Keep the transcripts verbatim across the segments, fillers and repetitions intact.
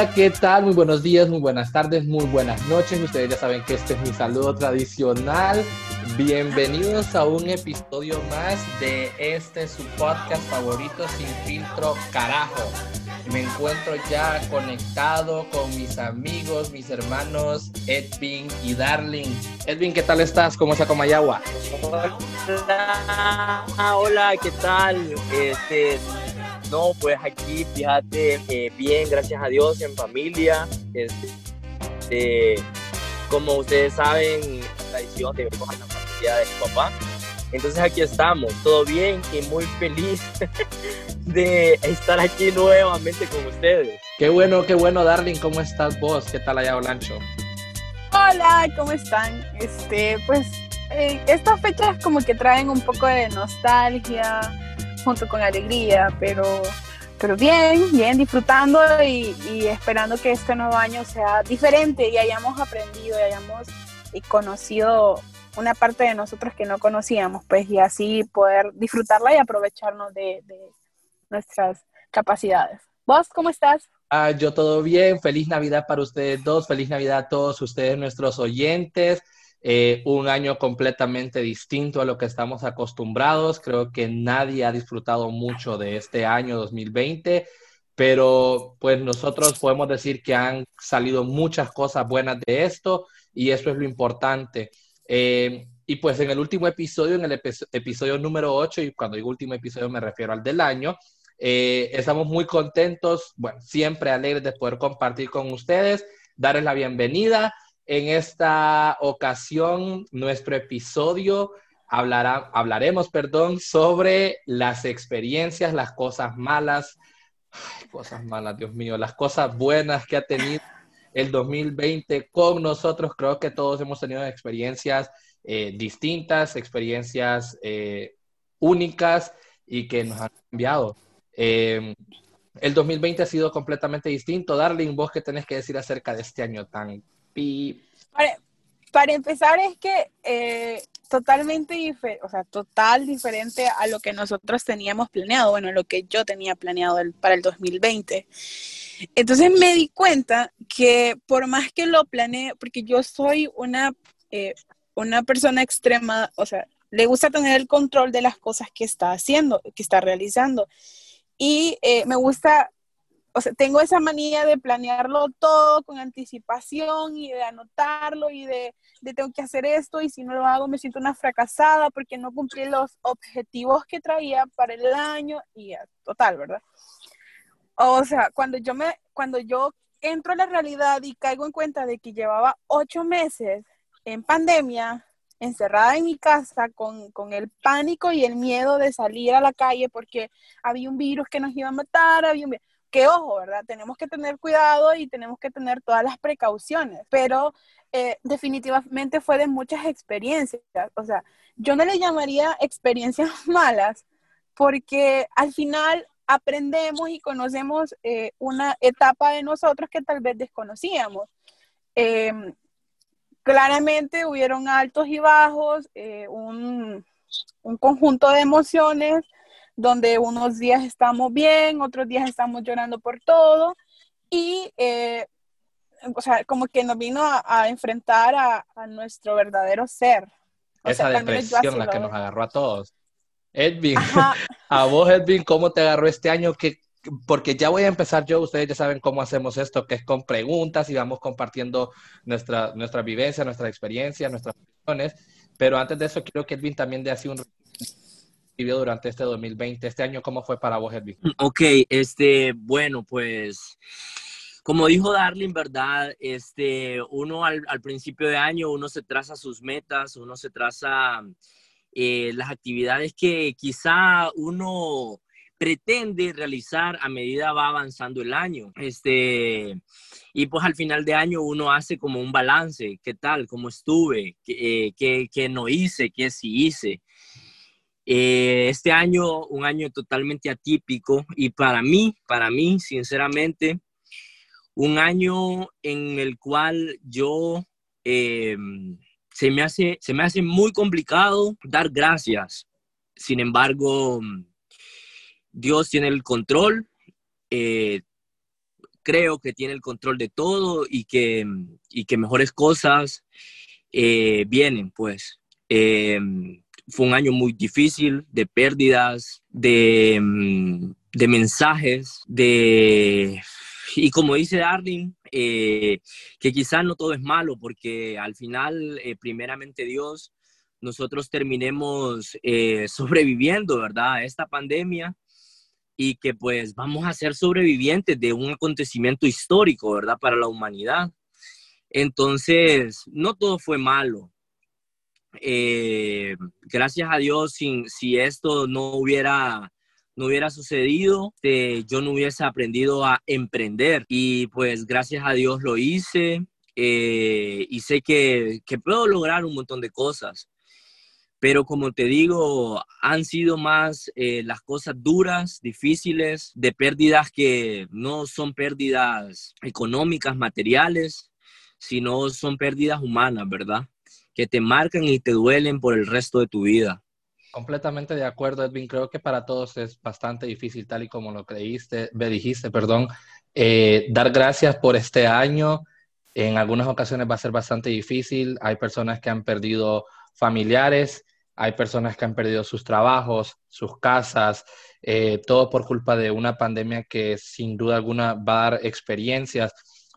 Hola, ¿qué tal? Muy buenos días, muy buenas tardes, muy buenas noches. Ustedes ya saben que este es mi saludo tradicional. Bienvenidos a un episodio más de este su podcast favorito, Sin Filtro, carajo. Me encuentro ya conectado con mis amigos, mis hermanos Edwin y Darling. Edwin, ¿qué tal estás? ¿Cómo está Comayagua? Hola, hola, ¿qué tal? Este... No, pues aquí, fíjate, eh, bien, gracias a Dios, en familia. Este, eh, como ustedes saben, tradición de vernos en la familia de mi papá. Entonces aquí estamos, todo bien y muy feliz de estar aquí nuevamente con ustedes. Qué bueno, qué bueno, Darling, ¿cómo estás vos? ¿Qué tal allá, Olancho? Hola, ¿cómo están? Este, pues, eh, estas fechas como que traen un poco de nostalgia, junto con alegría, pero, pero bien, bien, disfrutando y, y esperando que este nuevo año sea diferente y hayamos aprendido y hayamos conocido una parte de nosotros que no conocíamos, pues, y así poder disfrutarla y aprovecharnos de, de nuestras capacidades. ¿Vos cómo estás? Ah, yo todo bien, feliz Navidad para ustedes dos, feliz Navidad a todos ustedes, nuestros oyentes. Eh, un año completamente distinto a lo que estamos acostumbrados. Creo que nadie ha disfrutado mucho de este año dos mil veinte, pero pues nosotros podemos decir que han salido muchas cosas buenas de esto y eso es lo importante. Eh, y pues en el último episodio, en el epi- episodio número ocho, y cuando digo último episodio me refiero al del año, eh, estamos muy contentos, bueno, siempre alegres de poder compartir con ustedes, darles la bienvenida. En esta ocasión, nuestro episodio hablará, hablaremos, perdón, sobre las experiencias, las cosas malas, ay, cosas malas, Dios mío, las cosas buenas que ha tenido el dos mil veinte con nosotros. Creo que todos hemos tenido experiencias eh, distintas, experiencias eh, únicas y que nos han cambiado. Eh, el dos mil veinte ha sido completamente distinto. Darling, ¿vos qué tenés que decir acerca de este año tan... Para, para empezar es que eh, totalmente difer- o sea, total diferente a lo que nosotros teníamos planeado, bueno, lo que yo tenía planeado el, para el dos mil veinte. Entonces me di cuenta que por más que lo planeé, porque yo soy una, eh, una persona extrema, o sea, le gusta tener el control de las cosas que está haciendo, que está realizando, y eh, me gusta... O sea, tengo esa manía de planearlo todo con anticipación y de anotarlo y de, de tengo que hacer esto y si no lo hago me siento una fracasada porque no cumplí los objetivos que traía para el año y ya, total, ¿verdad? O sea, cuando yo, me, cuando yo entro a la realidad y caigo en cuenta de que llevaba ocho meses en pandemia, encerrada en mi casa con, con el pánico y el miedo de salir a la calle porque había un virus que nos iba a matar, había un virus... Que ojo, ¿verdad? Tenemos que tener cuidado y tenemos que tener todas las precauciones, pero eh, definitivamente fue de muchas experiencias. O sea, yo no le llamaría experiencias malas porque al final aprendemos y conocemos eh, una etapa de nosotros que tal vez desconocíamos. Eh, claramente hubieron altos y bajos, eh, un, un conjunto de emociones, donde unos días estamos bien, otros días estamos llorando por todo, y eh, o sea, como que nos vino a, a enfrentar a, a nuestro verdadero ser. O Esa sea, depresión la que nos agarró a todos. Edwin, ajá. A vos, Edwin, ¿cómo te agarró este año? ¿Qué, porque ya voy a empezar yo, ustedes ya saben cómo hacemos esto, que es con preguntas y vamos compartiendo nuestra, nuestra vivencia, nuestra experiencia, nuestras opiniones, pero antes de eso quiero que Edwin también dé así un... vivió durante este dos mil veinte. Este año, ¿cómo fue para vos, Edwin? Ok, este, bueno, pues, como dijo Darling, ¿verdad? Este, uno al, al principio de año, uno se traza sus metas, uno se traza eh, las actividades que quizá uno pretende realizar a medida va avanzando el año. Este, y pues al final de año uno hace como un balance. ¿Qué tal? ¿Cómo estuve? ¿Qué, eh, qué, qué no hice? ¿Qué sí hice? Eh, este año, un año totalmente atípico y para mí, para mí, sinceramente, un año en el cual yo, eh, se me hace, se me hace muy complicado dar gracias. Sin embargo, Dios tiene el control. Eh, creo que tiene el control de todo y que, y que mejores cosas eh, vienen, pues. Eh, fue un año muy difícil, de pérdidas, de, de mensajes, de... Y como dice Darling, eh, que quizás no todo es malo, porque al final, eh, primeramente Dios, nosotros terminemos eh, sobreviviendo, ¿verdad?, a esta pandemia, y que pues vamos a ser sobrevivientes de un acontecimiento histórico, ¿verdad?, para la humanidad. Entonces, no todo fue malo. Eh, gracias a Dios, sin, si esto no hubiera... no hubiera sucedido, eh, yo no hubiese aprendido a emprender. Y pues gracias a Dios lo hice eh, y sé que, que puedo lograr un montón de cosas. Pero como te digo, han sido más eh, las cosas duras, difíciles, de pérdidas que no son pérdidas económicas, materiales, sino son pérdidas humanas, ¿verdad? Que te marcan y te duelen por el resto de tu vida. Completamente de acuerdo, Edwin. Creo que para todos es bastante difícil, tal y como lo creíste, dijiste, perdón, eh, dar gracias por este año. En algunas ocasiones va a ser bastante difícil. Hay personas que han perdido familiares, hay personas que han perdido sus trabajos, sus casas, eh, todo por culpa de una pandemia que sin duda alguna va a dar experiencias.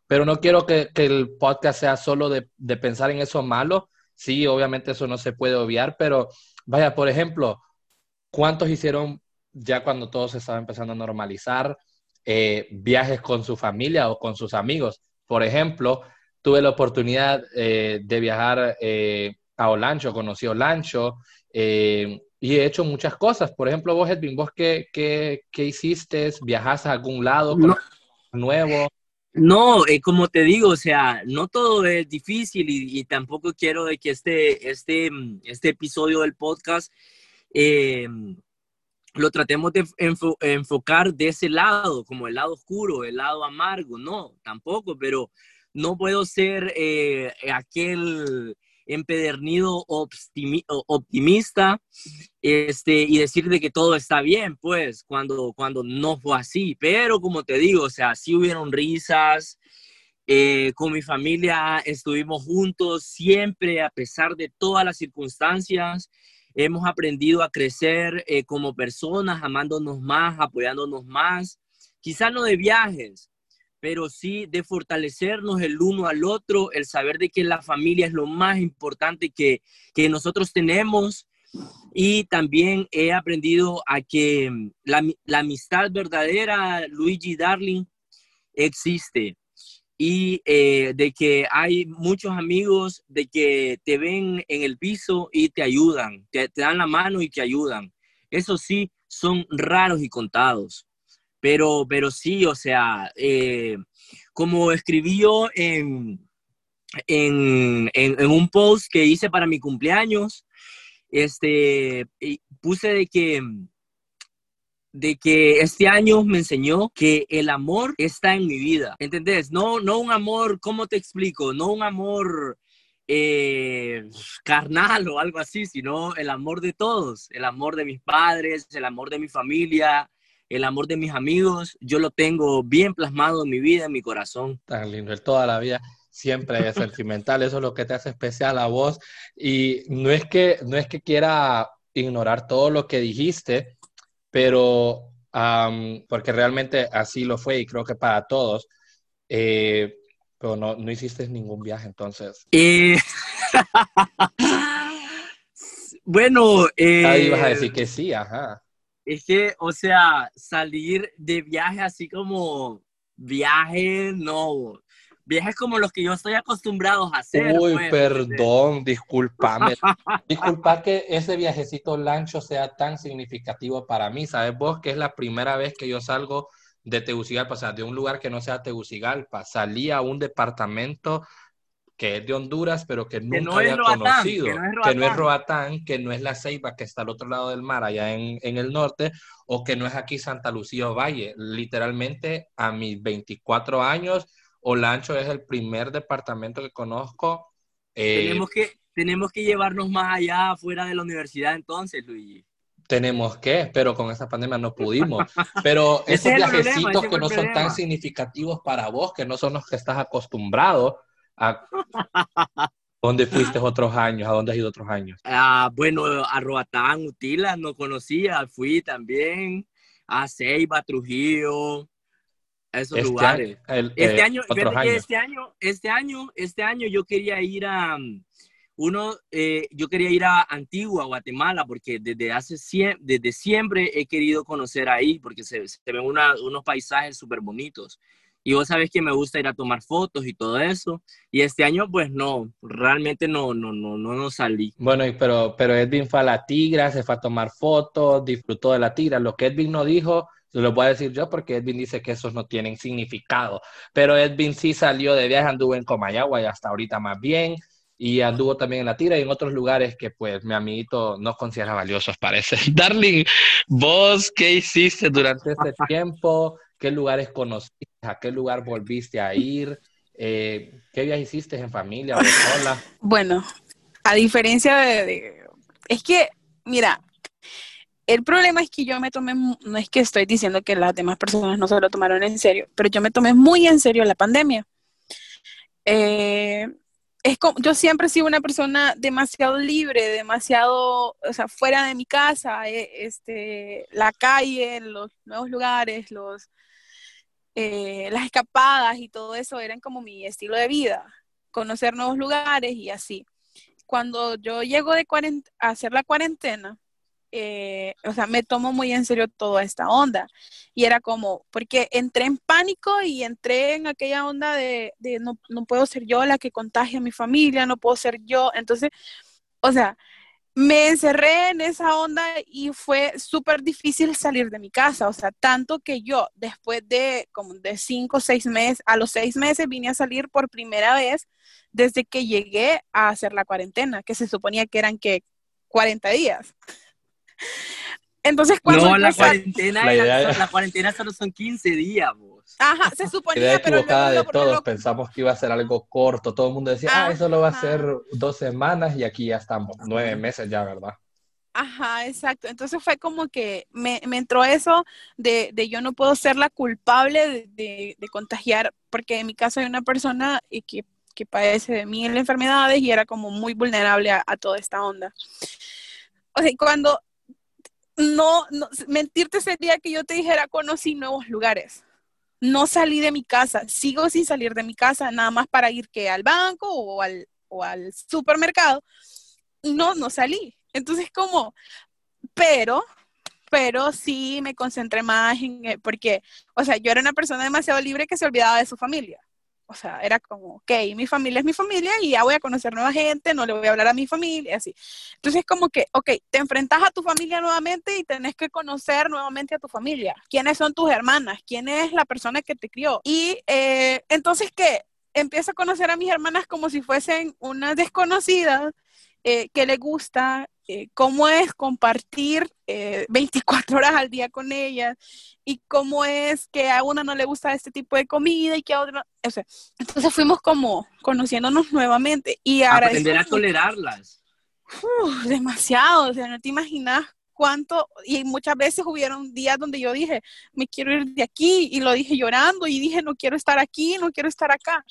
Pero no quiero que, que el podcast sea solo de, de pensar en eso malo. Sí, obviamente eso no se puede obviar, pero... Vaya, por ejemplo, ¿cuántos hicieron ya cuando todo se estaba empezando a normalizar eh, viajes con su familia o con sus amigos? Por ejemplo, tuve la oportunidad eh, de viajar eh, a Olancho, conocí a Olancho eh, y he hecho muchas cosas. Por ejemplo, vos, Edwin, ¿vos qué, qué, qué hiciste? ¿Viajaste a algún lado no. nuevo? No, eh, como te digo, o sea, no todo es difícil y, y tampoco quiero de que este, este, este episodio del podcast eh, lo tratemos de enfo- enfocar de ese lado, como el lado oscuro, el lado amargo, no, tampoco, pero no puedo ser eh, aquel empedernido optimi- optimista este, y decir de que todo está bien, pues, cuando, cuando no fue así. Pero como te digo, o sea, sí hubieron risas, eh, con mi familia estuvimos juntos siempre, a pesar de todas las circunstancias. Hemos aprendido a crecer eh, como personas, amándonos más, apoyándonos más, quizás no de viajes, pero sí de fortalecernos el uno al otro, el saber de que la familia es lo más importante que, que nosotros tenemos. Y también he aprendido a que la, la amistad verdadera, Luigi Darling, existe. Y eh, de que hay muchos amigos de que te ven en el piso y te ayudan, te, te dan la mano y te ayudan. Eso sí, son raros y contados. Pero, pero sí, o sea, eh, como escribí yo en, en, en, en un post que hice para mi cumpleaños, este, puse de que, de que este año me enseñó que el amor está en mi vida, ¿entendés? No, no un amor, ¿cómo te explico? No un amor eh, carnal o algo así, sino el amor de todos, el amor de mis padres, el amor de mi familia, el amor de mis amigos. Yo lo tengo bien plasmado en mi vida, en mi corazón. Tan lindo, toda la vida siempre es sentimental, eso es lo que te hace especial a vos. Y no es que, no es que quiera ignorar todo lo que dijiste, pero um, porque realmente así lo fue y creo que para todos, eh, pero no, no hiciste ningún viaje entonces. Eh... bueno... Eh... Ahí vas a decir que sí, ajá. Es que, o sea, salir de viaje así como viaje, no. Viajes como los que yo estoy acostumbrado a hacer. Uy, pues, perdón, ¿sí? Discúlpame. Disculpa que ese viajecito Lancho sea tan significativo para mí. ¿Sabes vos que es la primera vez que yo salgo de Tegucigalpa? O sea, de un lugar que no sea Tegucigalpa. Salí a un departamento que es de Honduras, pero que nunca que no había Roatán, conocido, que no, que no es Roatán, que no es La Ceiba, que está al otro lado del mar, allá en, en el norte, o que no es aquí Santa Lucía o Valle. Literalmente, a mis veinticuatro años, Olancho es el primer departamento que conozco. Eh, tenemos, que, tenemos que llevarnos más allá, fuera de la universidad entonces, Luigi. tenemos que, pero con esa pandemia no pudimos. Pero esos es viajecitos problema, que no son problema. tan significativos para vos, que no son los que estás acostumbrado a... ¿Dónde fuiste otros años? ¿A dónde has ido otros años? Ah, bueno, a Roatán, Utila, no conocía, fui también. A Ceiba, Trujillo, a esos este lugares. Año, el, este, eh, año, otros años. este año, este año, este año yo quería ir a uno, eh, yo quería ir a Antigua, Guatemala, porque desde hace desde siempre he querido conocer ahí, porque se, se ven una, unos paisajes súper bonitos. Y vos sabés que me gusta ir a tomar fotos y todo eso. Y este año, pues no, realmente no, no, no, no, no salí. Bueno, pero, pero Edwin fue a La Tigra, se fue a tomar fotos, disfrutó de La Tigra. Lo que Edwin no dijo, lo voy a decir yo, porque Edwin dice que esos no tienen significado. Pero Edwin sí salió de viaje, anduvo en Comayagua y hasta ahorita más bien. Y anduvo también en La Tigra y en otros lugares que, pues, mi amiguito no considera valiosos, parece. Darling, ¿vos qué hiciste durante este tiempo? ¿Qué lugares conociste? ¿A qué lugar volviste a ir? Eh, ¿Qué viajes hiciste en familia o sola? Bueno, a diferencia de, de... Es que, mira, el problema es que yo me tomé... No es que estoy diciendo que las demás personas no se lo tomaron en serio, pero yo me tomé muy en serio la pandemia. Eh... Es como, yo siempre he sido una persona demasiado libre, demasiado, o sea, fuera de mi casa, eh, este, la calle, los nuevos lugares, los, eh, las escapadas y todo eso eran como mi estilo de vida, conocer nuevos lugares y así. Cuando yo llego de a hacer la cuarentena, eh, o sea, me tomo muy en serio toda esta onda. Y era como, porque entré en pánico y entré en aquella onda de, de no, no puedo ser yo la que contagie a mi familia, no puedo ser yo. Entonces, o sea, me encerré en esa onda y fue súper difícil salir de mi casa. O sea, tanto que yo después de como de cinco o seis meses, a los seis meses vine a salir por primera vez desde que llegué a hacer la cuarentena, que se suponía que eran, ¿qué? cuarenta días. Entonces, cuando no, la cuarentena, la, era, era... la cuarentena solo son quince días, vos. Ajá, se suponía, la idea pero equivocada luego, de todos, lo... pensamos que iba a ser algo corto. Todo el mundo decía, ajá, ah, eso lo va a hacer dos semanas y aquí ya estamos, nueve meses ya, ¿verdad? Ajá, exacto. Entonces fue como que me, me entró eso de, de yo no puedo ser la culpable de, de, de contagiar, porque en mi caso hay una persona y que, que padece de mil enfermedades y era como muy vulnerable a, a toda esta onda. O sea, cuando... No, no, mentirte sería que yo te dijera conocí nuevos lugares. No salí de mi casa, sigo sin salir de mi casa, nada más para ir que al banco o al, o al supermercado. No, no salí. Entonces como, pero, pero sí me concentré más en, porque, o sea, yo era una persona demasiado libre que se olvidaba de su familia. O sea, era como, ok, mi familia es mi familia y ya voy a conocer nueva gente, no le voy a hablar a mi familia, así. Entonces, como que, ok, te enfrentas a tu familia nuevamente y tenés que conocer nuevamente a tu familia. ¿Quiénes son tus hermanas? ¿Quién es la persona que te crió? Y eh, entonces, ¿qué? Empiezo a conocer a mis hermanas como si fuesen unas desconocidas eh, que le gusta, eh, cómo es compartir eh, veinticuatro horas al día con ellas y cómo es que a una no le gusta este tipo de comida y que a otra no. O sea, entonces fuimos como conociéndonos nuevamente y aprender a tolerarlas. Uf, demasiado, o sea, no te imaginas cuánto, y muchas veces hubieron días donde yo dije, me quiero ir de aquí, y lo dije llorando, y dije, no quiero estar aquí, no quiero estar acá.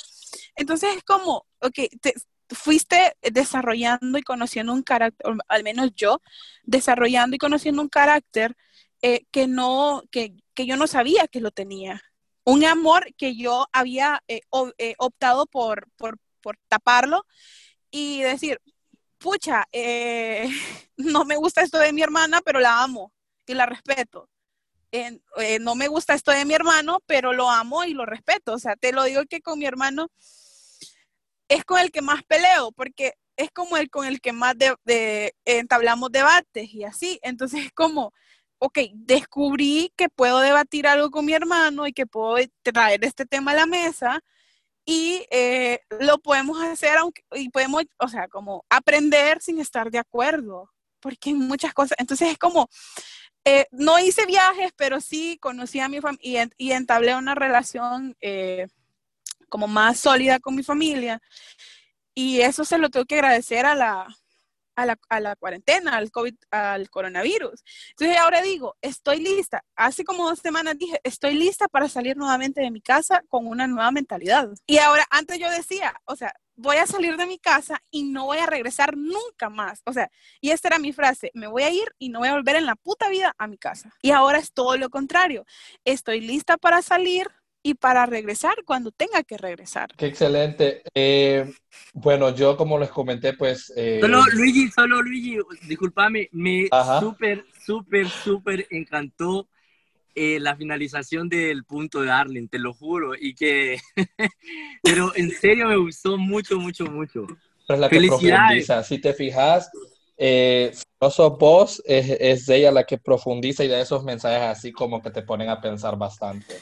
Entonces es como, ok, te fuiste desarrollando y conociendo un carácter, al menos yo, desarrollando y conociendo un carácter eh, que no, que, que yo no sabía que lo tenía. Un amor que yo había eh, o, eh, optado por, por, por taparlo y decir, pucha, eh, no me gusta esto de mi hermana, pero la amo y la respeto. Eh, eh, no me gusta esto de mi hermano, pero lo amo y lo respeto. O sea, te lo digo que con mi hermano es con el que más peleo, porque es como el con el que más de, de, entablamos debates y así. Entonces es como, ok, descubrí que puedo debatir algo con mi hermano y que puedo traer este tema a la mesa y eh, lo podemos hacer, aunque, y podemos, o sea, como aprender sin estar de acuerdo, porque hay muchas cosas. Entonces es como, eh, no hice viajes, pero sí conocí a mi familia y, y entablé una relación eh, como más sólida con mi familia, y eso se lo tengo que agradecer a la, a la, a la cuarentena, al COVID, al coronavirus. Entonces ahora digo, estoy lista. Hace como dos semanas dije, estoy lista para salir nuevamente de mi casa con una nueva mentalidad. Y ahora, antes yo decía, o sea, voy a salir de mi casa y no voy a regresar nunca más. O sea, y esta era mi frase, me voy a ir y no voy a volver en la puta vida a mi casa. Y ahora es todo lo contrario. Estoy lista para salir y para regresar cuando tenga que regresar. ¡Qué excelente! Eh, bueno, yo como les comenté, pues... Eh... Solo Luigi, solo Luigi, discúlpame, me súper, súper, súper encantó Eh, la finalización del punto de Arlen, te lo juro, y que... pero en serio me gustó mucho, mucho, mucho. Pero es la que profundiza, si te fijas, eh, no sos vos, es, es ella la que profundiza y da esos mensajes así como que te ponen a pensar bastante.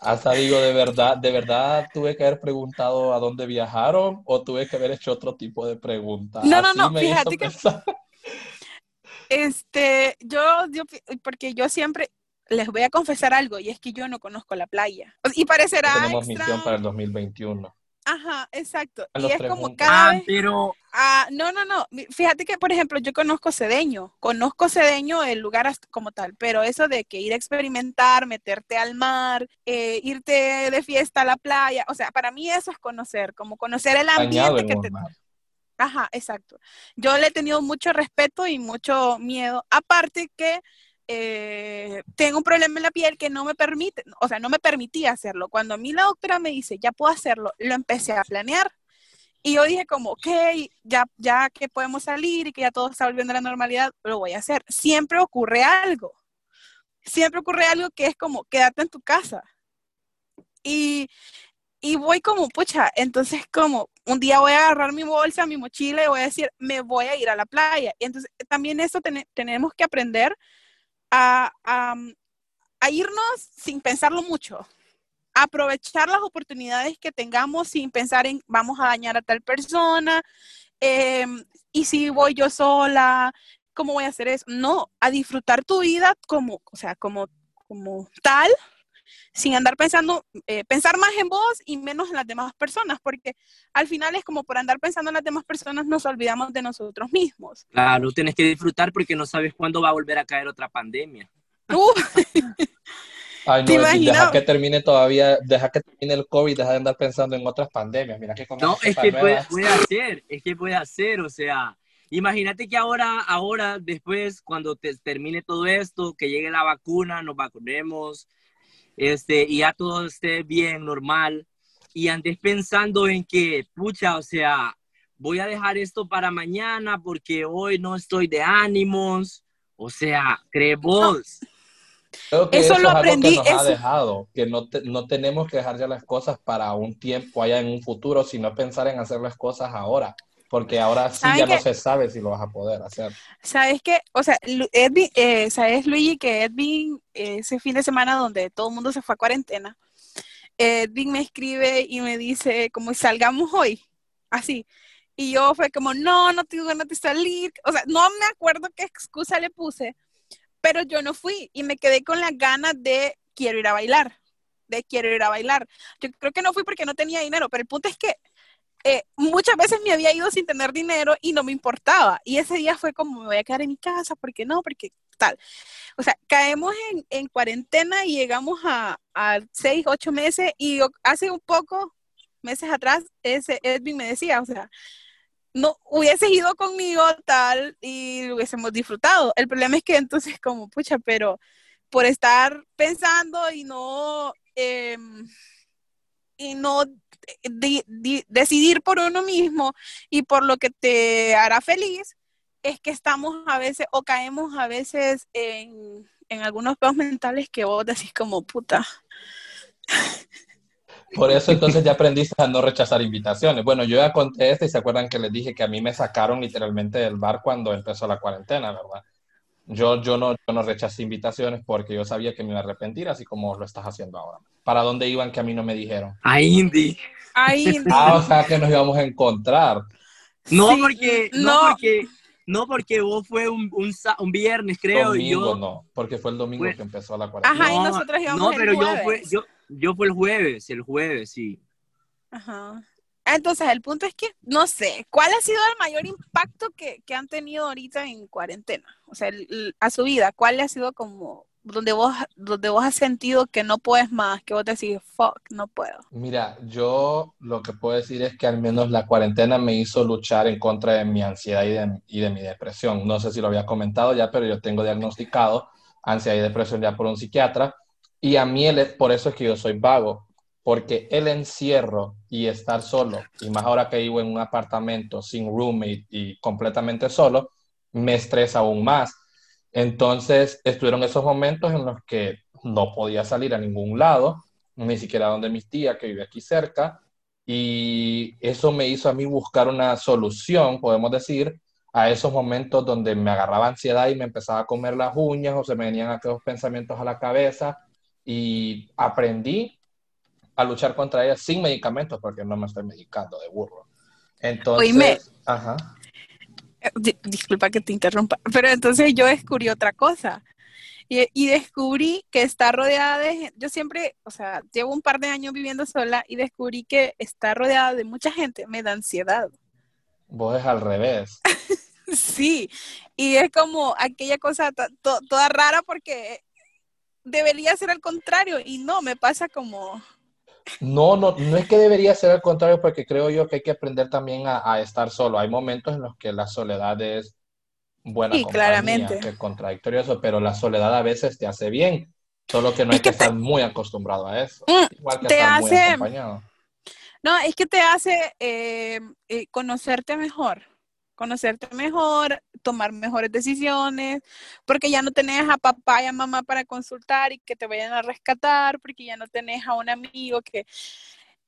Hasta digo, de verdad, de verdad tuve que haber preguntado a dónde viajaron o tuve que haber hecho otro tipo de preguntas. No, así no, no, fíjate que... este, yo, yo, porque yo siempre... Les voy a confesar algo, y es que yo no conozco la playa. Y parecerá Tenemos extra... misión para el dos mil veintiuno. Ajá, exacto. Y es preguntas. Como cada vez... Ah, pero... Ah, no, no, no. Fíjate que, por ejemplo, yo conozco Cedeño. Conozco Cedeño, el lugar como tal. Pero eso de que ir a experimentar, meterte al mar, eh, irte de fiesta a la playa. O sea, para mí eso es conocer. Como conocer el ambiente que te... Mar. Ajá, exacto. Yo le he tenido mucho respeto y mucho miedo. Aparte que... Eh, tengo un problema en la piel que no me permite, o sea, no me permitía hacerlo. Cuando a mí la doctora me dice, ya puedo hacerlo, lo empecé a planear. Y yo dije como, ok, ya, ya que podemos salir y que ya todo está volviendo a la normalidad, lo voy a hacer. Siempre ocurre algo. Siempre ocurre algo que es como, quédate en tu casa. Y, y voy como, pucha, entonces como, un día voy a agarrar mi bolsa, mi mochila y voy a decir, me voy a ir a la playa. Y entonces también eso ten- tenemos que aprender A, a, a irnos sin pensarlo mucho, a aprovechar las oportunidades que tengamos sin pensar en vamos a dañar a tal persona, eh, y si voy yo sola, ¿cómo voy a hacer eso? No, a disfrutar tu vida como, o sea, como, como tal, sin andar pensando, eh, pensar más en vos y menos en las demás personas, porque al final es como por andar pensando en las demás personas nos olvidamos de nosotros mismos. Claro, tienes que disfrutar porque no sabes cuándo va a volver a caer otra pandemia. Uh. Ay, no, deja que termine todavía, deja que termine el COVID, deja de andar pensando en otras pandemias. Mira que no, es que puede, puede hacer, es que puede hacer, o sea, imagínate que ahora, ahora después, cuando te, termine todo esto, que llegue la vacuna, nos vacunemos, Este, y ya todo esté bien, normal, y andes pensando en que, pucha, o sea, voy a dejar esto para mañana porque hoy no estoy de ánimos, o sea, ¿crees vos? Creo que eso, eso lo es aprendí. Algo que nos eso... ha dejado, que no, te, no tenemos que dejar ya las cosas para un tiempo allá en un futuro, sino pensar en hacer las cosas ahora. Porque ahora sí ya que, no se sabe si lo vas a poder hacer. ¿Sabes qué? O sea, Edwin, eh, ¿sabes, Luigi, que Edwin, eh, ese fin de semana donde todo el mundo se fue a cuarentena, Edwin me escribe y me dice, como, salgamos hoy, así. Y yo fue como, no, no tengo ganas de salir. O sea, no me acuerdo qué excusa le puse, pero yo no fui. Y me quedé con las ganas de quiero ir a bailar, de quiero ir a bailar. Yo creo que no fui porque no tenía dinero, pero el punto es que Eh, muchas veces me había ido sin tener dinero y no me importaba, y ese día fue como me voy a quedar en mi casa, ¿por qué no? Porque tal, o sea, caemos en, en cuarentena y llegamos a, a seis, ocho meses, y hace un poco, meses atrás, ese Edwin me decía, o sea, no hubieses ido conmigo tal y lo hubiésemos disfrutado. El problema es que entonces como, pucha, pero por estar pensando y no eh, y no de, de, decidir por uno mismo y por lo que te hará feliz, es que estamos a veces, o caemos a veces en, en algunos pedos mentales que vos decís como, puta. Por eso entonces ya aprendiste a no rechazar invitaciones. Bueno, yo ya conté esto y se acuerdan que les dije que a mí me sacaron literalmente del bar cuando empezó la cuarentena, ¿verdad? Yo, yo, no, yo no rechacé invitaciones porque yo sabía que me iba a arrepentir, así como lo estás haciendo ahora. ¿Para dónde iban que a mí no me dijeron? A Indy. A Indy. Ah, o sea, que nos íbamos a encontrar. No, sí, porque, no. No, porque, no porque vos fue un, un, un viernes, creo. Domingo, yo... no, porque fue el domingo fue... que empezó la cuarentena. Ajá, y nosotros íbamos no, el jueves. No, pero yo fue, yo, yo fue el jueves, el jueves, sí. Ajá. Entonces, el punto es que, no sé, ¿cuál ha sido el mayor impacto que, que han tenido ahorita en cuarentena? O sea, el, el, a su vida, ¿cuál ha sido como, donde vos, donde vos has sentido que no puedes más, que vos decís, fuck, no puedo? Mira, yo lo que puedo decir es que al menos la cuarentena me hizo luchar en contra de mi ansiedad y de, y de mi depresión. No sé si lo había comentado ya, pero yo tengo diagnosticado ansiedad y depresión ya por un psiquiatra. Y a mí, el, por eso es que yo soy vago. Porque el encierro y estar solo, y más ahora que vivo en un apartamento sin roommate y completamente solo, me estresa aún más. Entonces, estuvieron esos momentos en los que no podía salir a ningún lado, ni siquiera donde mi tía, que vive aquí cerca, y eso me hizo a mí buscar una solución, podemos decir, a esos momentos donde me agarraba ansiedad y me empezaba a comer las uñas, o se me venían aquellos pensamientos a la cabeza, y aprendí a luchar contra ella sin medicamentos, porque no me estoy medicando de burro. Entonces, oíme, ajá. Di- disculpa que te interrumpa, pero entonces yo descubrí otra cosa. Y, y descubrí que está rodeada de... Yo siempre, o sea, llevo un par de años viviendo sola y descubrí que está rodeada de mucha gente. Me da ansiedad. Vos es al revés. Sí, y es como aquella cosa to- to- toda rara porque debería ser al contrario y no, me pasa como... No, no, no es que debería ser al contrario, porque creo yo que hay que aprender también a, a estar solo. Hay momentos en los que la soledad es buena sí, compañía, claramente. Que es contradictorio, pero la soledad a veces te hace bien, solo que no es hay que, que estar te... muy acostumbrado a eso. Mm, Igual que te estar hace... muy acompañado. No, es que te hace eh, eh, conocerte mejor, conocerte mejor, tomar mejores decisiones, porque ya no tenés a papá y a mamá para consultar y que te vayan a rescatar, porque ya no tenés a un amigo que...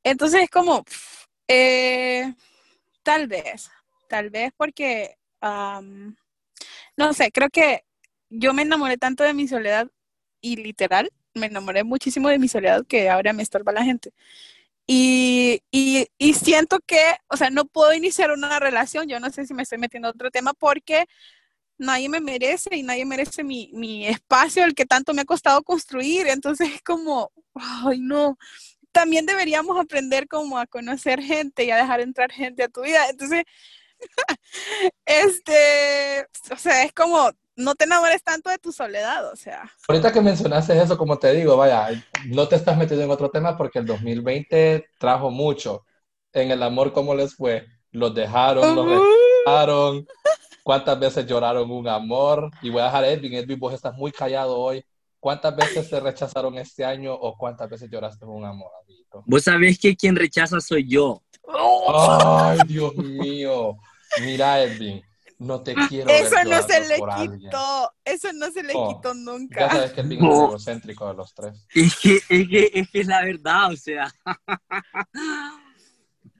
Entonces es como, eh, tal vez, tal vez porque, um, no sé, creo que yo me enamoré tanto de mi soledad y literal, me enamoré muchísimo de mi soledad que ahora me estorba la gente. Y, y, y siento que, o sea, no puedo iniciar una relación, yo no sé si me estoy metiendo a otro tema, porque nadie me merece y nadie merece mi, mi espacio, el que tanto me ha costado construir, entonces es como, ay no, también deberíamos aprender como a conocer gente y a dejar entrar gente a tu vida, entonces, este, o sea, es como... No te enamores tanto de tu soledad, o sea. Ahorita que mencionaste eso, como te digo, vaya, no te estás metiendo en otro tema porque el dos mil veinte trajo mucho. En el amor, ¿cómo les fue? Los dejaron, uh-huh. los dejaron. ¿Cuántas veces lloraron un amor? Y voy a dejar a Edwin. Edwin, vos estás muy callado hoy. ¿Cuántas veces te rechazaron este año o cuántas veces lloraste un amor, amiguito? Vos sabés que quien rechaza soy yo. ¡Ay, Dios mío! Mira, Edwin. No te quiero eso ver no se le quitó alguien. Eso no se le oh, quitó nunca. Ya sabes que el Big oh. es egocéntrico de los tres. Es que, es que, es que es la verdad, o sea.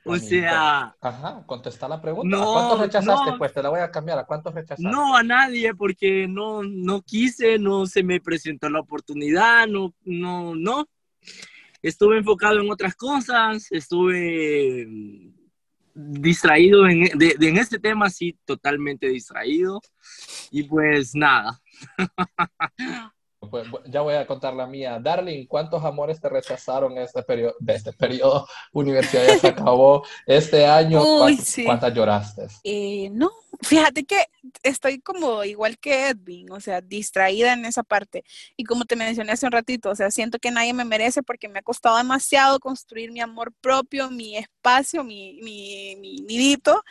O Amigo. sea. Ajá, contesta la pregunta. No, ¿a cuántos rechazaste? No, pues te la voy a cambiar. ¿A cuántos rechazaste? No, a nadie, porque no, no quise, no se me presentó la oportunidad, no, no, no. Estuve enfocado en otras cosas, estuve... distraído en, de, de, en este tema, sí, totalmente distraído. Y pues nada. Pues, ya voy a contar la mía. Darling, ¿cuántos amores te rechazaron este periodo? De este periodo, universidad ya se acabó. Este año, Uy, ¿cuántas, sí. ¿cuántas lloraste? Eh, no, fíjate que estoy como igual que Edwin, o sea, distraída en esa parte. Y como te mencioné hace un ratito, o sea, siento que nadie me merece porque me ha costado demasiado construir mi amor propio, mi espacio, mi, mi, mi nidito,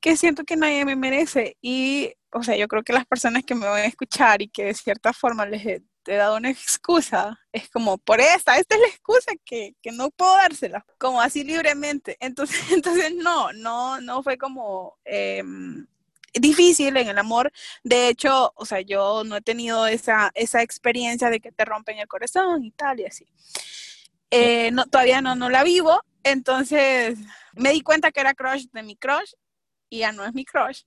que siento que nadie me merece. Y... o sea, yo creo que las personas que me van a escuchar y que de cierta forma les he, he dado una excusa, es como, por esta, esta es la excusa que, que no puedo dársela, como así libremente. Entonces, entonces no, no, no fue como eh, difícil en el amor. De hecho, o sea, yo no he tenido esa, esa experiencia de que te rompen el corazón y tal y así. Eh, no, todavía no, no la vivo, entonces me di cuenta que era crush de mi crush y ya no es mi crush.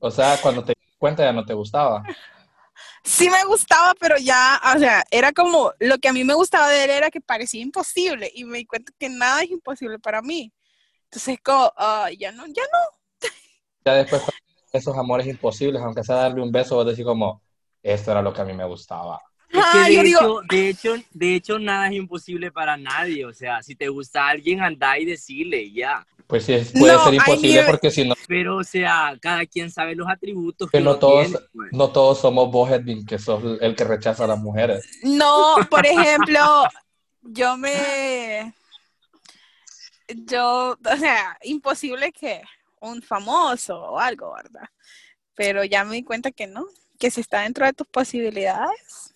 O sea, cuando te di cuenta ya no te gustaba. Sí me gustaba, pero ya, o sea, era como, lo que a mí me gustaba de él era que parecía imposible, y me di cuenta que nada es imposible para mí. Entonces, como, uh, ya no, ya no. Ya después, esos amores imposibles, aunque sea darle un beso, vos decís como, esto era lo que a mí me gustaba. Es que ah, de, yo hecho, digo... de, hecho, de hecho, nada es imposible para nadie. O sea, si te gusta a alguien, anda y decile, ya. Yeah. Pues sí, puede no, ser imposible I porque si no... Pero, o sea, cada quien sabe los atributos que, que no todos tiene, pues. No todos somos vos, Edwin, que sos el que rechaza a las mujeres. No, por ejemplo, yo me... Yo, o sea, imposible que un famoso o algo, ¿verdad? Pero ya me di cuenta que no, que si está dentro de tus posibilidades...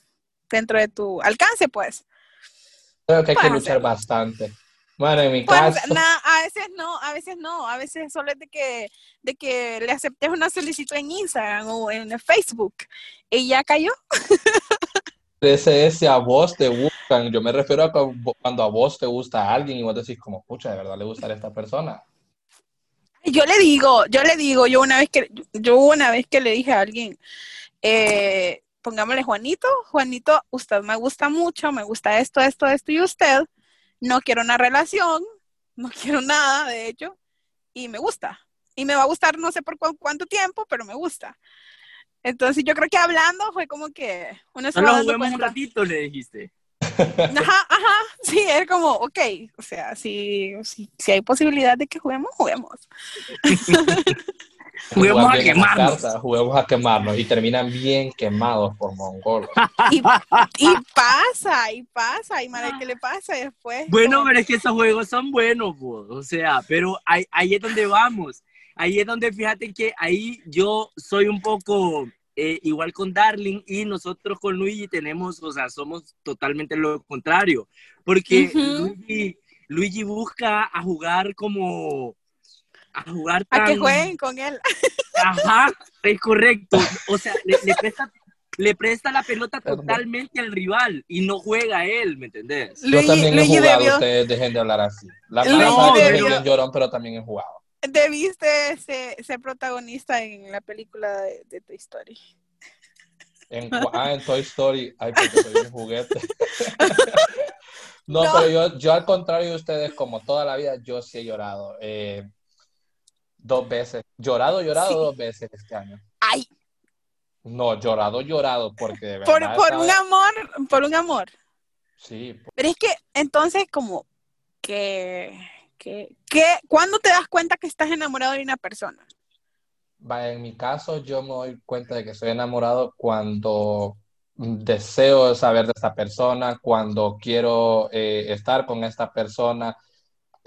Dentro de tu alcance, pues. Creo que hay que luchar bastante. Bueno, en mi caso... Pues, na, a veces no, a veces no. A veces solo es de que, de que le aceptes una solicitud en Instagram o en Facebook. Y ya cayó. Ese es a vos te buscan. Yo me refiero a cuando a vos te gusta alguien y vos decís como, pucha, ¿de verdad le gusta a esta persona? Yo le digo, yo le digo, yo una vez que, yo una vez que le dije a alguien... Eh, pongámosle Juanito, Juanito, usted me gusta mucho, me gusta esto, esto, esto y usted, no quiero una relación, no quiero nada, de hecho, y me gusta. Y me va a gustar no sé por cu cuánto tiempo, pero me gusta. Entonces yo creo que hablando fue como que... Uno se no, no, juguemos un ratito, le dijiste. Ajá, ajá, sí, es como, ok, o sea, si, si, si hay posibilidad de que juguemos, juguemos. Juguemos a quemarnos. Carta, juguemos a quemarnos y terminan bien quemados por mongolos. Y, y pasa, y pasa, y madre, ¿qué le pasa después? Bueno, pero es que esos juegos son buenos, vos. O sea, pero ahí, ahí es donde vamos. Ahí es donde, fíjate que ahí yo soy un poco eh, igual con Darling y nosotros con Luigi tenemos, o sea, somos totalmente lo contrario. Porque uh-huh. Luigi, Luigi busca a jugar como... A jugar tan... A que jueguen con él. Ajá, es correcto. O sea, le, le, presta, le presta la pelota totalmente al rival y no juega él, ¿me entendés? Yo Luigi, también he Luigi jugado, debió... ustedes dejen de hablar así. La verdad es que yo llorón, pero también he jugado. Debiste ese, ese protagonista en la película de, de Toy Story. En, ah, en Toy Story. Ay, porque soy un juguete. No, no, pero yo, yo al contrario de ustedes, como toda la vida, yo sí he llorado. Eh... Dos veces. Llorado, llorado sí. Dos veces este año. ¡Ay! No, llorado, llorado, porque de verdad... Por, por estaba... un amor, por un amor. Sí. Por... Pero es que, entonces, como que, que, que... ¿Cuándo te das cuenta que estás enamorado de una persona? En mi caso, yo me doy cuenta de que soy enamorado cuando deseo saber de esta persona, cuando quiero eh, estar con esta persona...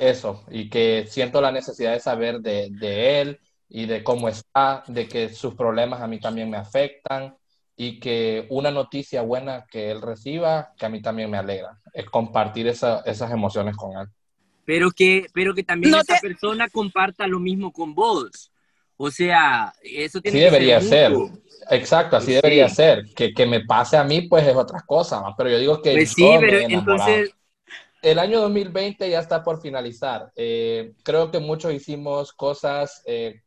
Eso, y que siento la necesidad de saber de, de él y de cómo está, de que sus problemas a mí también me afectan y que una noticia buena que él reciba, que a mí también me alegra, es compartir esa, esas emociones con él. Pero que, pero que también no te... esa persona comparta lo mismo con vos. O sea, eso tiene sí que debería ser. Mucho. Exacto, así sí. Debería ser. Que, que me pase a mí, pues es otra cosa, ¿no? Pero yo digo que pues yo sí, pero entonces... El año dos mil veinte ya está por finalizar. Eh, creo que muchos hicimos cosas eh,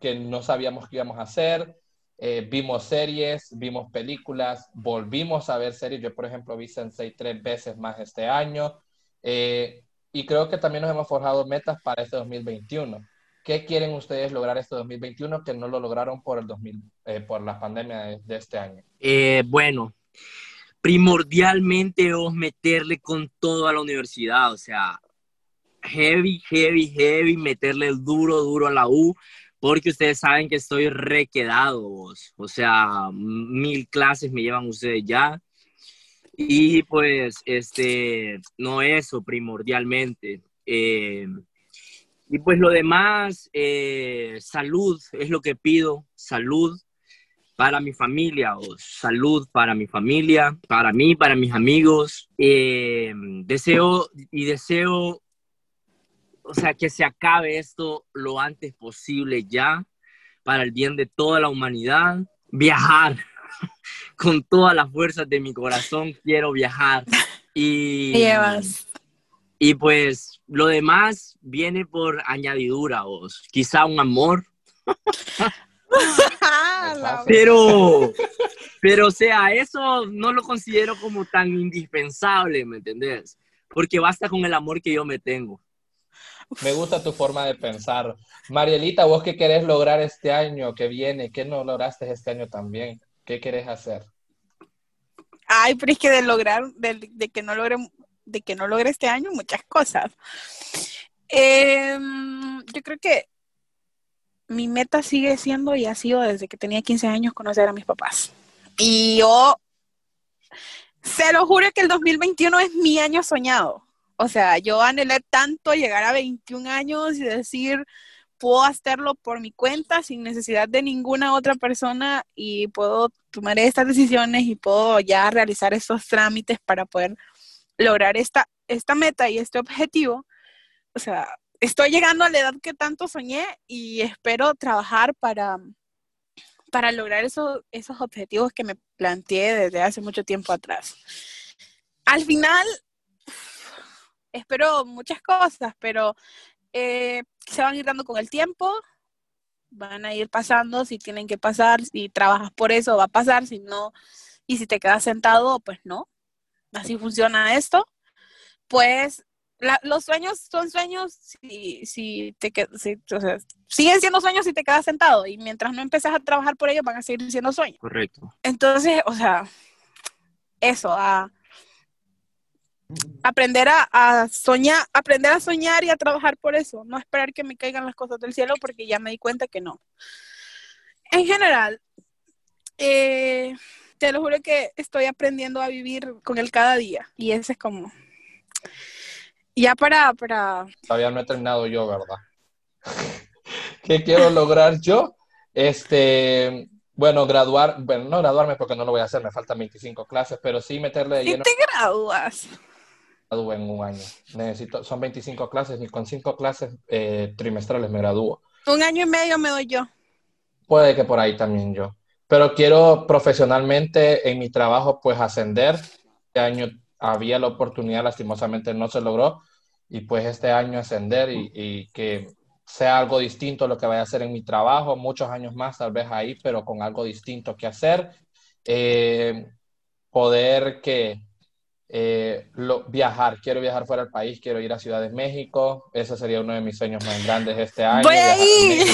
que no sabíamos que íbamos a hacer. Eh, vimos series, vimos películas, volvimos a ver series. Yo, por ejemplo, vi Sensei tres veces más este año. Eh, y creo que también nos hemos forjado metas para este dos mil veintiuno. ¿Qué quieren ustedes lograr este dos mil veintiuno que no lo lograron por, el dos mil, eh, por la pandemia de, de este año? Eh, bueno... Primordialmente vos meterle con todo a la universidad, o sea, heavy, heavy, heavy, meterle duro, duro a la U, porque ustedes saben que estoy requedado vos, o sea, mil clases me llevan ustedes ya, y pues, este, no eso primordialmente, eh, y pues lo demás, eh, salud, es lo que pido, salud, para mi familia, oh, salud para mi familia, para mí, para mis amigos. Eh, deseo y deseo, o sea, que se acabe esto lo antes posible ya, para el bien de toda la humanidad. Viajar, con todas las fuerzas de mi corazón quiero viajar. Y, ¿Qué llevas? Y pues lo demás viene por añadidura, oh, quizá un amor. pero pero o sea, eso no lo considero como tan indispensable, ¿me entendés? Porque basta con el amor que yo me tengo. Me gusta tu forma de pensar, Marielita. ¿Vos qué querés lograr este año que viene? ¿Qué no lograste este año también? ¿Qué querés hacer? Ay, pero es que de lograr, de, de que no logre, de que no logre este año muchas cosas. Eh, yo creo que mi meta sigue siendo y ha sido desde que tenía quince años conocer a mis papás. Y yo se lo juro que el dos mil veintiuno es mi año soñado. O sea, yo anhelé tanto llegar a veintiún años y decir, puedo hacerlo por mi cuenta sin necesidad de ninguna otra persona y puedo tomar estas decisiones y puedo ya realizar estos trámites para poder lograr esta, esta meta y este objetivo. O sea, estoy llegando a la edad que tanto soñé y espero trabajar para, para lograr esos, esos objetivos que me planteé desde hace mucho tiempo atrás. Al final... espero muchas cosas, pero eh, se van a ir dando con el tiempo, van a ir pasando, si tienen que pasar, si trabajas por eso va a pasar, si no, y si te quedas sentado, pues no, así funciona esto. Pues la, los sueños son sueños, si, si te si, o sea, siguen siendo sueños si te quedas sentado, y mientras no empieces a trabajar por ellos van a seguir siendo sueños. Correcto. Entonces, o sea, eso, a... aprender a, a soñar, aprender a soñar y a trabajar por eso, no esperar que me caigan las cosas del cielo porque ya me di cuenta que no. En general, eh, te lo juro que estoy aprendiendo a vivir con él cada día y ese es como ya para, para... Todavía no he terminado yo, ¿verdad? ¿Qué quiero lograr yo? Este... Bueno, graduar, bueno, no graduarme porque no lo voy a hacer, me faltan veinticinco clases, pero sí meterle de lleno. ¿Y te gradúas? Gradúo en un año. Necesito, son veinticinco clases y con cinco clases eh, trimestrales me gradúo. Un año y medio me doy yo. Puede que por ahí también yo. Pero quiero profesionalmente en mi trabajo pues ascender. Este año había la oportunidad, lastimosamente no se logró, y pues este año ascender y, y que... sea algo distinto a lo que vaya a hacer en mi trabajo, muchos años más tal vez ahí, pero con algo distinto que hacer. Eh, poder que eh, lo, viajar, quiero viajar fuera del país, quiero ir a Ciudad de México, ese sería uno de mis sueños más grandes este año. Voy a ir.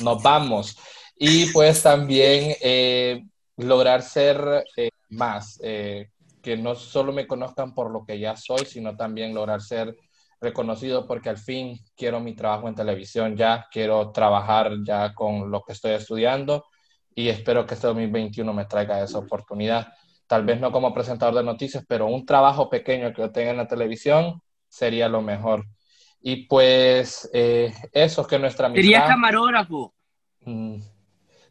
Nos vamos. Y pues también eh, lograr ser eh, más, eh, que no solo me conozcan por lo que ya soy, sino también lograr ser reconocido porque al fin quiero mi trabajo en televisión ya, quiero trabajar ya con lo que estoy estudiando y espero que este dos mil veintiuno me traiga esa oportunidad. Tal vez no como presentador de noticias, pero un trabajo pequeño que yo tenga en la televisión sería lo mejor. Y pues eh, eso es que nuestra amistad... ¿Sería camarógrafo? Mm,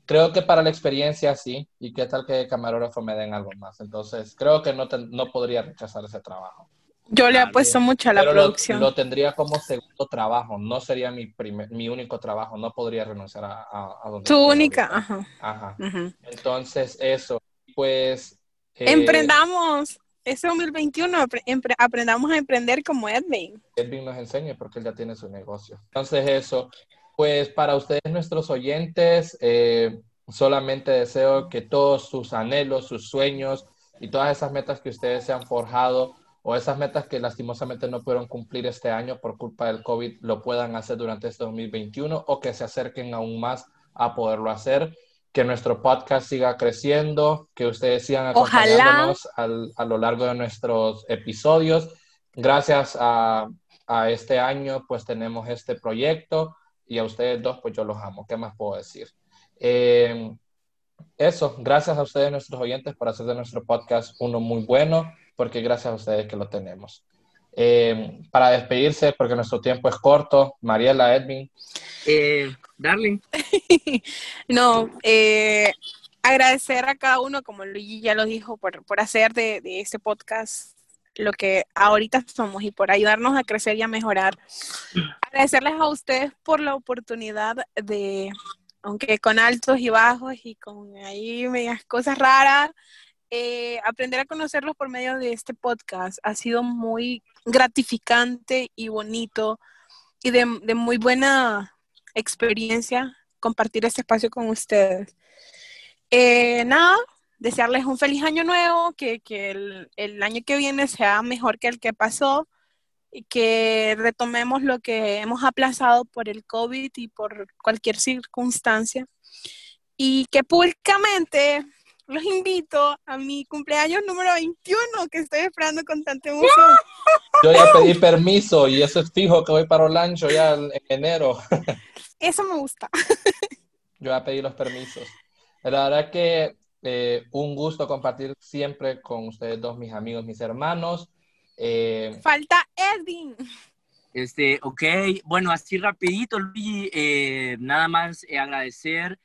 creo que para la experiencia sí, y qué tal que camarógrafo me den algo más. Entonces creo que no, te, no podría rechazar ese trabajo. Yo le apuesto mucho a la pero producción. Lo, lo tendría como segundo trabajo, no sería mi primer, mi único trabajo, no podría renunciar a, a, a donde... Tu única, ajá. Ajá. Uh-huh. Entonces, eso, pues... Eh, emprendamos, ese dos mil veintiuno, empre- aprendamos a emprender como Edwin. Edwin nos enseña porque él ya tiene su negocio. Entonces, eso, pues para ustedes, nuestros oyentes, eh, solamente deseo que todos sus anhelos, sus sueños y todas esas metas que ustedes se han forjado o esas metas que lastimosamente no pudieron cumplir este año por culpa del COVID, lo puedan hacer durante este dos mil veintiuno o que se acerquen aún más a poderlo hacer, que nuestro podcast siga creciendo, que ustedes sigan acompañándonos al, a lo largo de nuestros episodios. Gracias a, a este año, pues tenemos este proyecto y a ustedes dos, pues yo los amo. ¿Qué más puedo decir? Eh, eso, gracias a ustedes, nuestros oyentes, por hacer de nuestro podcast uno muy bueno, porque gracias a ustedes que lo tenemos. Eh, para despedirse, porque nuestro tiempo es corto, Mariela, Edwin. Eh, darling. no, eh, agradecer a cada uno, como Luigi ya lo dijo, por, por hacer de, de este podcast lo que ahorita somos y por ayudarnos a crecer y a mejorar. Agradecerles a ustedes por la oportunidad de, aunque con altos y bajos y con ahí medias cosas raras, Eh, aprender a conocerlos por medio de este podcast ha sido muy gratificante y bonito y de, de muy buena experiencia compartir este espacio con ustedes. Eh, nada, desearles un feliz año nuevo, que, que el, el año que viene sea mejor que el que pasó y que retomemos lo que hemos aplazado por el COVID y por cualquier circunstancia y que públicamente... los invito a mi cumpleaños número veintiuno, que estoy esperando con tanta emoción. Yo ya pedí permiso y eso es fijo que voy para Olancho ya en enero. Eso me gusta. Yo ya pedí los permisos. La verdad que eh, un gusto compartir siempre con ustedes dos, mis amigos, mis hermanos. Eh, Falta Edwin. Este, ok, bueno, así rapidito, Luigi, eh, nada más eh, agradecer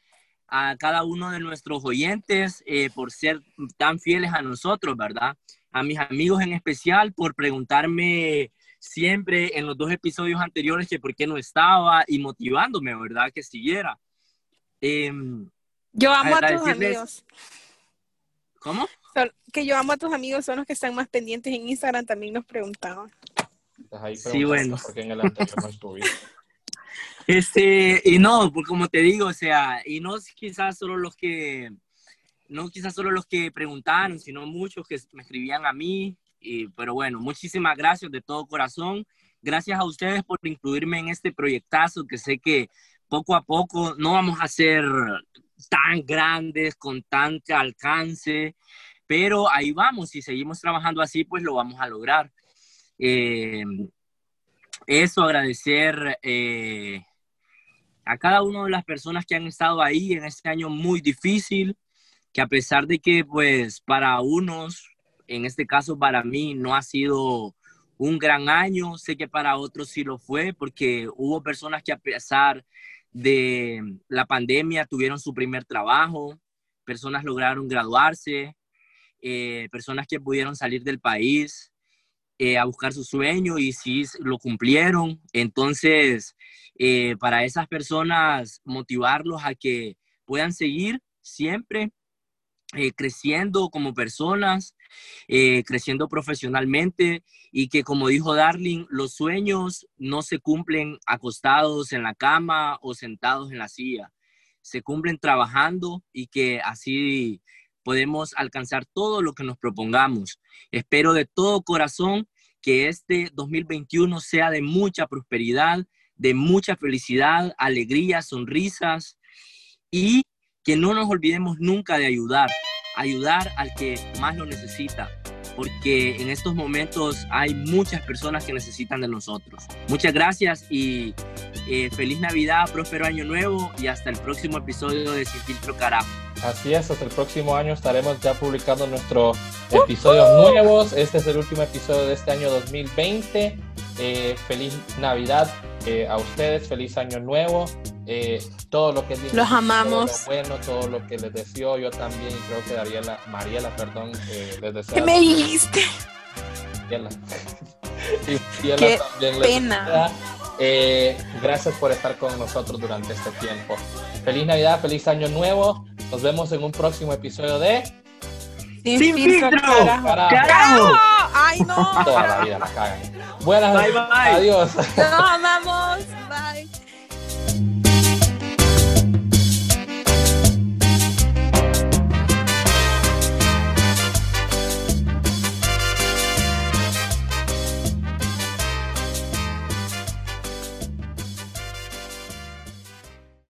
a cada uno de nuestros oyentes eh, por ser tan fieles a nosotros, ¿verdad? A mis amigos en especial por preguntarme siempre en los dos episodios anteriores que por qué no estaba y motivándome, ¿verdad? Que siguiera. Eh, yo amo a tus amigos. ¿Cómo? Que yo amo a tus amigos, son los que están más pendientes en Instagram, también nos preguntaban. Ahí sí, bueno. Porque en el anterior no estuviste. Este, y no, pues como te digo, o sea, y no quizás solo los que, no quizás solo los que preguntaron, sino muchos que me escribían a mí, y, pero bueno, muchísimas gracias de todo corazón. Gracias a ustedes por incluirme en este proyectazo, que sé que poco a poco no vamos a ser tan grandes, con tanto alcance, pero ahí vamos, si seguimos trabajando así, pues lo vamos a lograr. Eh, eso, agradecer eh, a cada una de las personas que han estado ahí en este año muy difícil, que a pesar de que pues para unos, en este caso para mí, no ha sido un gran año, sé que para otros sí lo fue, porque hubo personas que a pesar de la pandemia tuvieron su primer trabajo, personas lograron graduarse, eh, personas que pudieron salir del país, Eh, a buscar su sueño y sí lo cumplieron. Entonces, eh, para esas personas, motivarlos a que puedan seguir siempre eh, creciendo como personas, eh, creciendo profesionalmente y que, como dijo Darling, los sueños no se cumplen acostados en la cama o sentados en la silla. Se cumplen trabajando y que así podemos alcanzar todo lo que nos propongamos. Espero de todo corazón que este dos mil veintiuno sea de mucha prosperidad, de mucha felicidad, alegría, sonrisas y que no nos olvidemos nunca de ayudar, ayudar al que más lo necesita, porque en estos momentos hay muchas personas que necesitan de nosotros. Muchas gracias y eh, feliz Navidad, próspero año nuevo y hasta el próximo episodio de Sin Filtro Carajo. Así es, hasta el próximo año estaremos ya publicando nuestros episodios uh-huh. nuevos. Este es el último episodio de este año dos mil veinte. Eh, feliz Navidad eh, a ustedes, feliz año nuevo. Eh, todo lo que les los amamos, todo lo bueno, todo lo que les deseo. Yo también, y creo que Dariela, Mariela, perdón, eh, les deseo. ¿Qué me dijiste? Mariela. y Mariela Qué también pena. Les eh, gracias por estar con nosotros durante este tiempo. Feliz Navidad, feliz año nuevo. Nos vemos en un próximo episodio de Sin, Sin Filtro, filtro carajo. Carajo. ¡Carajo! ¡Ay, no! Toda la vida la cagan. Buenas noches. Adiós. Nos amamos. Bye.